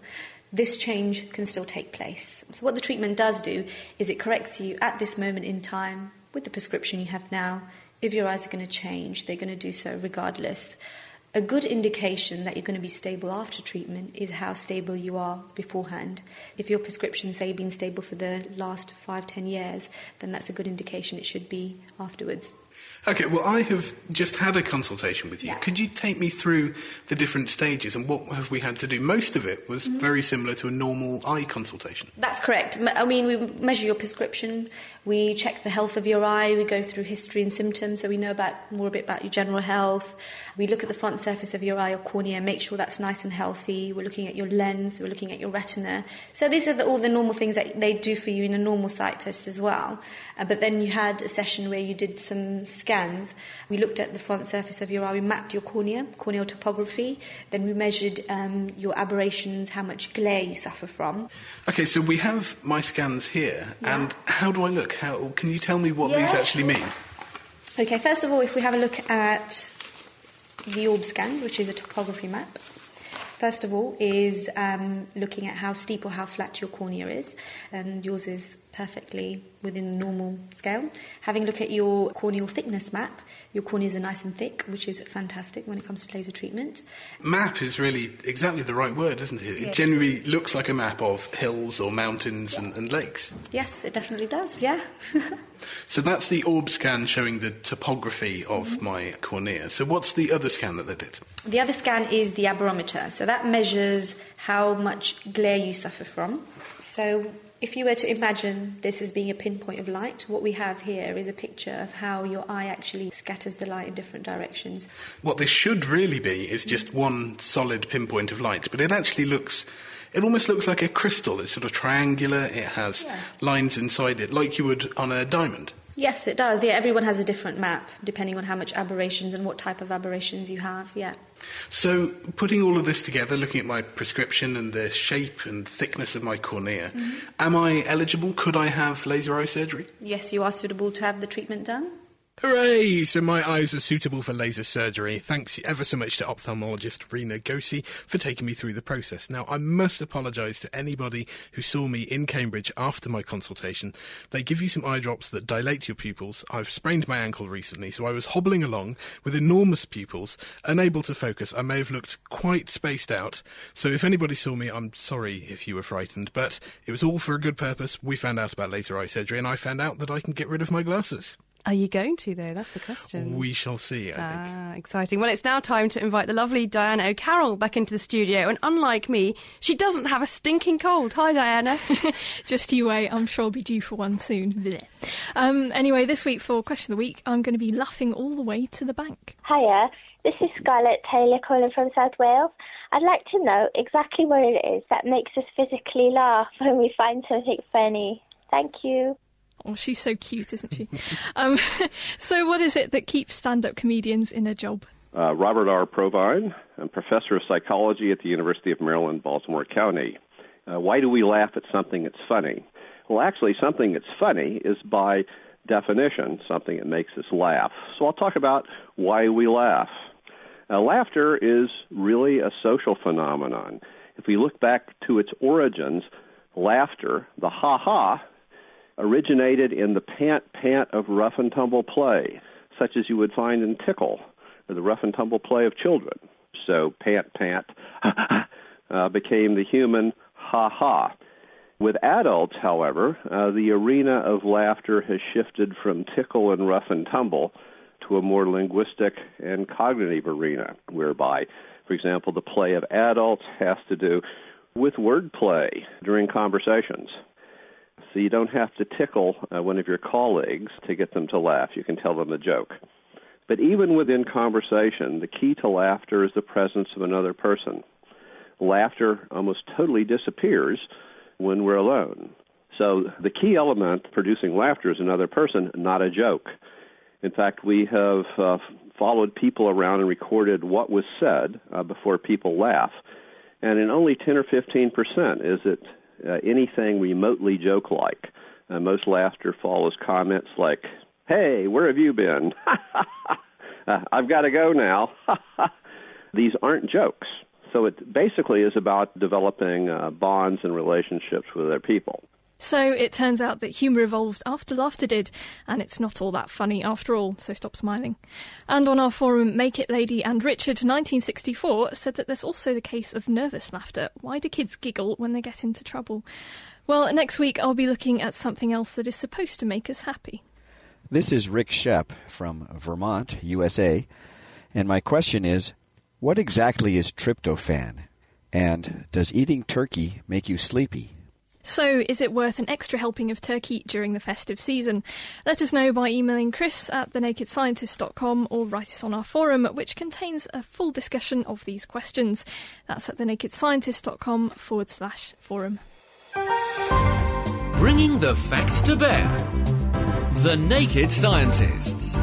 This change can still take place. So what the treatment does do is it corrects you at this moment in time with the prescription you have now. If your eyes are going to change, they're going to do so regardless. A good indication that you're going to be stable after treatment is how stable you are beforehand. If your prescription, say, been stable for the last five, ten years, then that's a good indication it should be afterwards. OK, well, I have just had a consultation with you. Yeah. Could you take me through the different stages and what have we had to do? Most of it was mm-hmm. very similar to a normal eye consultation. That's correct. I mean, we measure your prescription, we check the health of your eye, we go through history and symptoms, so we know about more a bit about your general health. We look at the front surface of your eye or cornea, make sure that's nice and healthy. We're looking at your lens, we're looking at your retina. So these are the, all the normal things that they do for you in a normal sight test as well. Uh, but then you had a session where you did some scans. We looked at the front surface of your eye, we mapped your cornea, corneal topography, then we measured um, your aberrations, how much glare you suffer from. OK, so we have my scans here, yeah. And how do I look? How can you tell me what yeah. these actually mean? OK, first of all, if we have a look at the orb scans, which is a topography map, first of all is um, looking at how steep or how flat your cornea is, and yours is perfectly within the normal scale. Having a look at your corneal thickness map, your corneas are nice and thick, which is fantastic when it comes to laser treatment. Map is really exactly the right word, isn't it? It yeah. generally looks like a map of hills or mountains yeah. and, and lakes. Yes, it definitely does, yeah. So that's the orb scan showing the topography of mm-hmm. my cornea. So what's the other scan that they did? The other scan is the aberrometer. So that measures how much glare you suffer from. So if you were to imagine this as being a pinpoint of light, what we have here is a picture of how your eye actually scatters the light in different directions. What this should really be is just one solid pinpoint of light, but it actually looks It almost looks like a crystal. It's sort of triangular. It has yeah. lines inside it, like you would on a diamond. Yes, it does. Yeah, everyone has a different map, depending on how much aberrations and what type of aberrations you have, yeah. So putting all of this together, looking at my prescription and the shape and thickness of my cornea, mm-hmm. am I eligible? Could I have laser eye surgery? Yes, you are suitable to have the treatment done. Hooray! So my eyes are suitable for laser surgery. Thanks ever so much to ophthalmologist Rena Gosi for taking me through the process. Now, I must apologise to anybody who saw me in Cambridge after my consultation. They give you some eye drops that dilate your pupils. I've sprained my ankle recently, so I was hobbling along with enormous pupils, unable to focus. I may have looked quite spaced out. So if anybody saw me, I'm sorry if you were frightened, but it was all for a good purpose. We found out about laser eye surgery, and I found out that I can get rid of my glasses. Are you going to, though? That's the question. We shall see, I ah, think. Ah, exciting. Well, it's now time to invite the lovely Diana O'Carroll back into the studio. And unlike me, she doesn't have a stinking cold. Hi, Diana. Just you wait. I'm sure I'll be due for one soon. um, anyway, this week for Question of the Week, I'm going to be laughing all the way to the bank. Hiya. This is Scarlett Taylor calling from South Wales. I'd like to know exactly what it is that makes us physically laugh when we find something funny. Thank you. Oh, she's so cute, isn't she? um, so what is it that keeps stand-up comedians in a job? Uh, Robert R. Provine. I'm professor of psychology at the University of Maryland, Baltimore County. Uh, why do we laugh at something that's funny? Well, actually, something that's funny is by definition something that makes us laugh. So I'll talk about why we laugh. Uh, laughter is really a social phenomenon. If we look back to its origins, laughter, the ha-ha, originated in the pant-pant of rough-and-tumble play, such as you would find in Tickle, or the rough-and-tumble play of children. So pant-pant uh, became the human ha-ha. With adults, however, uh, the arena of laughter has shifted from Tickle and rough-and-tumble to a more linguistic and cognitive arena, whereby, for example, the play of adults has to do with wordplay during conversations. So you don't have to tickle uh, one of your colleagues to get them to laugh. You can tell them a joke. But even within conversation, the key to laughter is the presence of another person. Laughter almost totally disappears when we're alone. So the key element producing laughter is another person, not a joke. In fact, we have uh, followed people around and recorded what was said uh, before people laugh. And in only ten or fifteen percent is it Uh, anything remotely joke-like. Uh, most laughter follows comments like, "Hey, where have you been?" uh, "I've got to go now." These aren't jokes. So it basically is about developing uh, bonds and relationships with other people. So it turns out that humour evolved after laughter did, and it's not all that funny after all, so stop smiling. And on our forum, Make It Lady and Richard nineteen sixty-four said that there's also the case of nervous laughter. Why do kids giggle when they get into trouble? Well, next week I'll be looking at something else that is supposed to make us happy. This is Rick Shep from Vermont, U S A, and my question is, what exactly is tryptophan? And does eating turkey make you sleepy? So, is it worth an extra helping of turkey during the festive season? Let us know by emailing Chris at the naked scientist dot com or write us on our forum, which contains a full discussion of these questions. That's at the naked scientist dot com forward slash forum. Bringing the facts to bear. The Naked Scientists.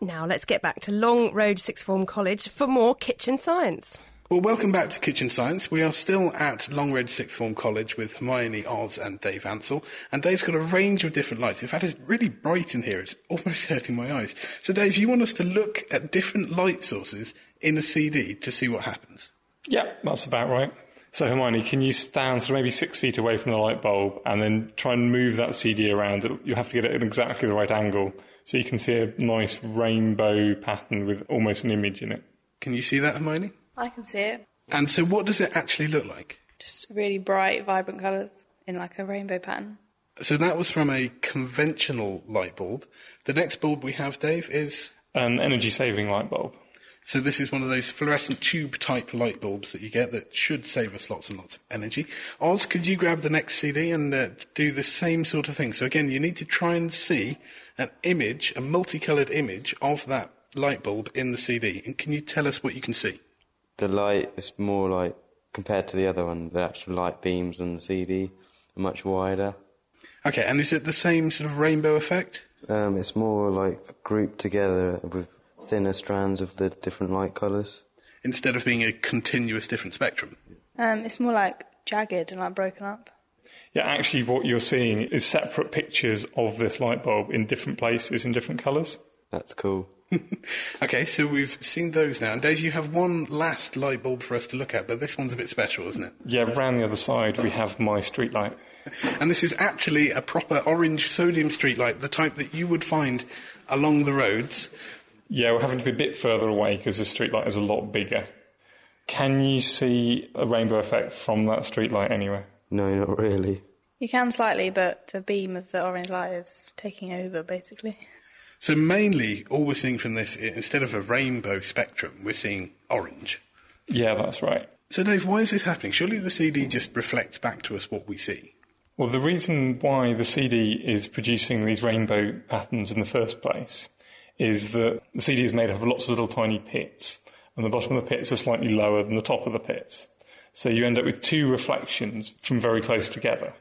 Now, let's get back to Long Road Sixth Form College for more kitchen science. Well, welcome back to Kitchen Science. We are still at Long Road Sixth Form College with Hermione, Oz and Dave Ansell. And Dave's got a range of different lights. In fact, it's really bright in here. It's almost hurting my eyes. So, Dave, you want us to look at different light sources in a C D to see what happens? Yeah, that's about right. So, Hermione, can you stand sort of maybe six feet away from the light bulb and then try and move that C D around? You'll have to get it at exactly the right angle so you can see a nice rainbow pattern with almost an image in it. Can you see that, Hermione? I can see it. And so what does it actually look like? Just really bright, vibrant colours in like a rainbow pattern. So that was from a conventional light bulb. The next bulb we have, Dave, is... an energy-saving light bulb. So this is one of those fluorescent tube-type light bulbs that you get that should save us lots and lots of energy. Oz, could you grab the next C D and uh, do the same sort of thing? So again, you need to try and see an image, a multicoloured image of that light bulb in the C D. And can you tell us what you can see? the light is more like, compared to the other one, the actual light beams on the C D are much wider. Okay, and is it the same sort of rainbow effect? Um, it's more like grouped together with thinner strands of the different light colours. Instead of being a continuous different spectrum? Um, it's more like jagged and like broken up. Yeah, actually what you're seeing is separate pictures of this light bulb in different places, in different colours. That's cool. Okay, so we've seen those now. And Dave, you have one last light bulb for us to look at, but this one's a bit special, isn't it? Yeah, round the other side we have my street light. And this is actually a proper orange sodium street light, the type that you would find along the roads. Yeah, we're having to be a bit further away because the street light is a lot bigger. Can you see a rainbow effect from that street light anywhere? No, not really. You can slightly, but the beam of the orange light is taking over, basically. So mainly, all we're seeing from this, instead of a rainbow spectrum, we're seeing orange. Yeah, that's right. So, Dave, why is this happening? Surely the C D just reflects back to us what we see. Well, the reason why the C D is producing these rainbow patterns in the first place is that the C D is made up of lots of little tiny pits, and the bottom of the pits are slightly lower than the top of the pits. So you end up with two reflections from very close together.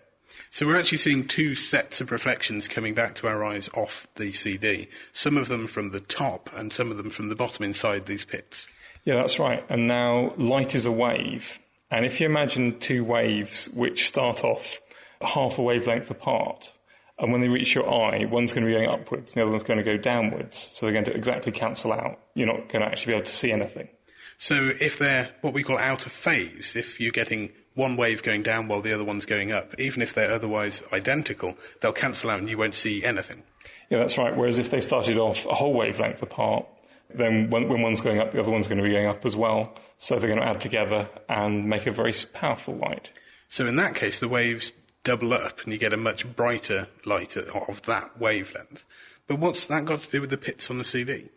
So we're actually seeing two sets of reflections coming back to our eyes off the C D, some of them from the top and some of them from the bottom inside these pits. Yeah, that's right. And now light is a wave. And if you imagine two waves which start off half a wavelength apart, and when they reach your eye, one's going to be going upwards and the other one's going to go downwards. So they're going to exactly cancel out. You're not going to actually be able to see anything. So if they're what we call out of phase, if you're getting one wave going down while the other one's going up, even if they're otherwise identical, they'll cancel out and you won't see anything. Yeah, that's right. Whereas if they started off a whole wavelength apart, then when, when one's going up, the other one's going to be going up as well. So they're going to add together and make a very powerful light. So in that case, the waves double up and you get a much brighter light of that wavelength. But what's that got to do with the pits on the C D?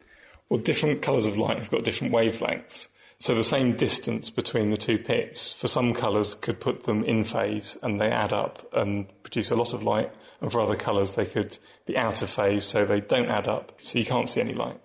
Well, different colours of light have got different wavelengths. So the same distance between the two pits, for some colours, could put them in phase and they add up and produce a lot of light. And for other colours, they could be out of phase, so they don't add up, so you can't see any light.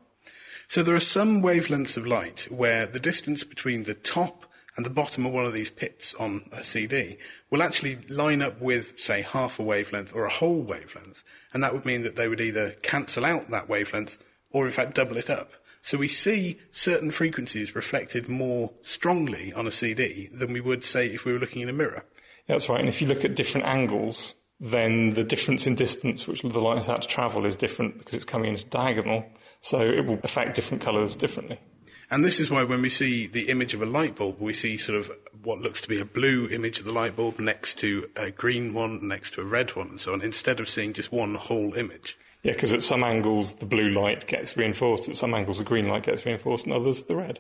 So there are some wavelengths of light where the distance between the top and the bottom of one of these pits on a C D will actually line up with, say, half a wavelength or a whole wavelength. And that would mean that they would either cancel out that wavelength or, in fact, double it up. So we see certain frequencies reflected more strongly on a C D than we would, say, if we were looking in a mirror. Yeah, that's right. And if you look at different angles, then the difference in distance which the light has had to travel is different because it's coming into diagonal, so it will affect different colours differently. And this is why when we see the image of a light bulb, we see sort of what looks to be a blue image of the light bulb next to a green one, next to a red one, and so on, instead of seeing just one whole image. Yeah, because at some angles the blue light gets reinforced, at some angles the green light gets reinforced, and others the red.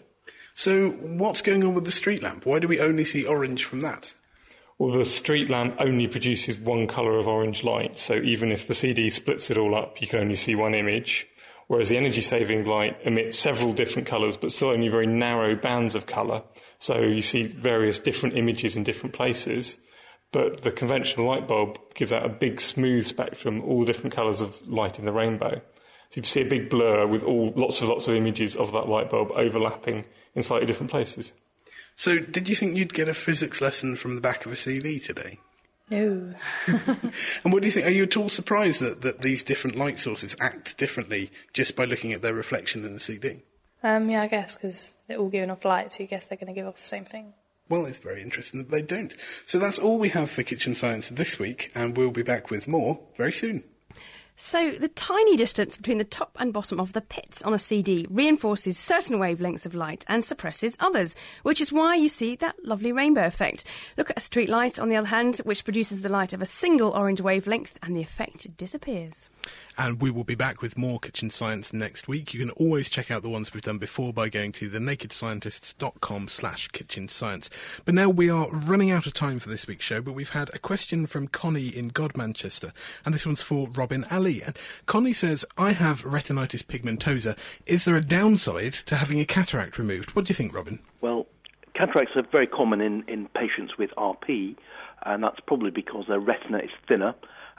So what's going on with the street lamp? Why do we only see orange from that? Well, the street lamp only produces one colour of orange light, so even if the C D splits it all up, you can only see one image, whereas the energy-saving light emits several different colours, but still only very narrow bands of colour, so you see various different images in different places. But the conventional light bulb gives out a big smooth spectrum, all different colours of light in the rainbow. So you see a big blur with all lots and lots of images of that light bulb overlapping in slightly different places. So did you think you'd get a physics lesson from the back of a C D today? No. And what do you think? Are you at all surprised that, that these different light sources act differently just by looking at their reflection in the C D? Um, yeah, I guess, because they're all giving off light, so you guess they're going to give off the same thing. Well, it's very interesting that they don't. So that's all we have for Kitchen Science this week, and we'll be back with more very soon. So the tiny distance between the top and bottom of the pits on a C D reinforces certain wavelengths of light and suppresses others, which is why you see that lovely rainbow effect. Look at a street light, on the other hand, which produces the light of a single orange wavelength, and the effect disappears. And we will be back with more Kitchen Science next week. You can always check out the ones we've done before by going to thenakedscientists.com slash kitchen science. But now we are running out of time for this week's show, but we've had a question from Connie in Godmanchester, and this one's for Robin Ali. And Connie says, I have retinitis pigmentosa. Is there a downside to having a cataract removed? What do you think, Robin? Well, cataracts are very common in, in patients with R P, and that's probably because their retina is thinner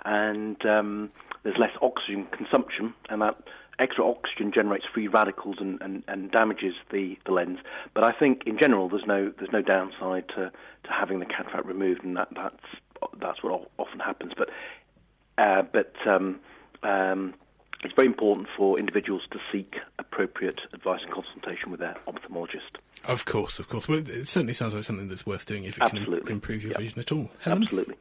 and... Um, there's less oxygen consumption, and that extra oxygen generates free radicals and, and, and damages the, the lens. But I think in general, there's no there's no downside to, to having the cataract removed, and that, that's that's what often happens. But uh, but um, um, it's very important for individuals to seek appropriate advice and consultation with their ophthalmologist. Of course, of course. Well, it certainly sounds like something that's worth doing if it Absolutely. can improve your yep. vision at all. Helen? Absolutely.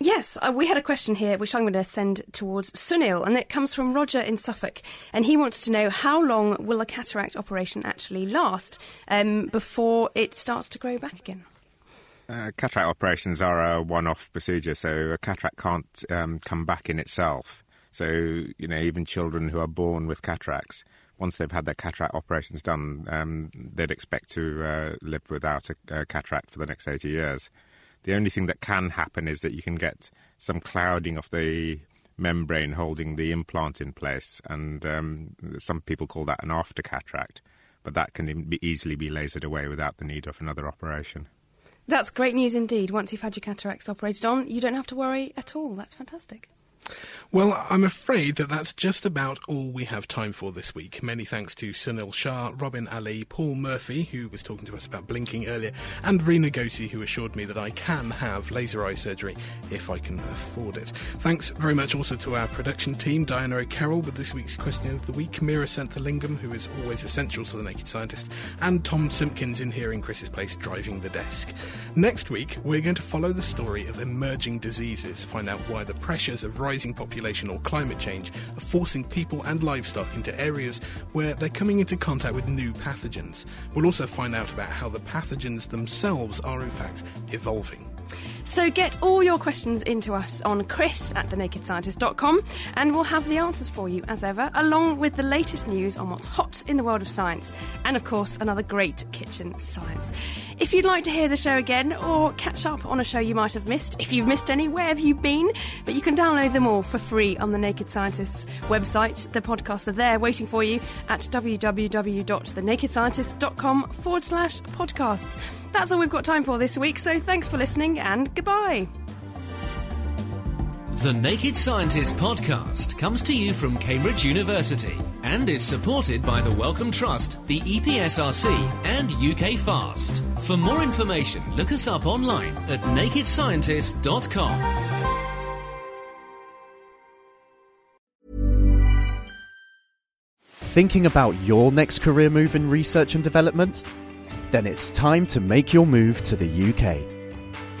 Yes, uh, we had a question here which I'm going to send towards Sunil, and it comes from Roger in Suffolk, and he wants to know how long will a cataract operation actually last um, before it starts to grow back again? Uh, cataract operations are a one-off procedure, so a cataract can't um, come back in itself. So, you know, even children who are born with cataracts, once they've had their cataract operations done, um, they'd expect to uh, live without a, a cataract for the next eighty years. The only thing that can happen is that you can get some clouding of the membrane holding the implant in place, and um, some people call that an after cataract, but that can be easily be lasered away without the need of another operation. That's great news indeed. Once you've had your cataracts operated on, you don't have to worry at all. That's fantastic. Well, I'm afraid that that's just about all we have time for this week. Many thanks to Sunil Shah, Robin Ali, Paul Murphy, who was talking to us about blinking earlier, and Rena Gosi, who assured me that I can have laser eye surgery if I can afford it. Thanks very much also to our production team, Diana O'Carroll with this week's Question of the Week, Mira Senthilingam, who is always essential to The Naked Scientist, and Tom Simpkins in here in Chris's place driving the desk. Next week, we're going to follow the story of emerging diseases, find out why the pressures of rising population or climate change are forcing people and livestock into areas where they're coming into contact with new pathogens. We'll also find out about how the pathogens themselves are in fact evolving. So get all your questions into us on chris at the naked scientist dot com, and we'll have the answers for you as ever, along with the latest news on what's hot in the world of science, and of course another great kitchen science. If you'd like to hear the show again or catch up on a show you might have missed, if you've missed any, where have you been? But you can download them all for free on the Naked Scientists website. The podcasts are there waiting for you at w w w dot the naked scientist dot com forward slash podcasts. That's all we've got time for this week, so thanks for listening and goodbye. The Naked Scientist podcast comes to you from Cambridge University and is supported by the Wellcome Trust, the E P S R C and U K FAST. For more information, look us up online at naked scientist dot com. Thinking about your next career move in research and development? Then it's time to make your move to the U K.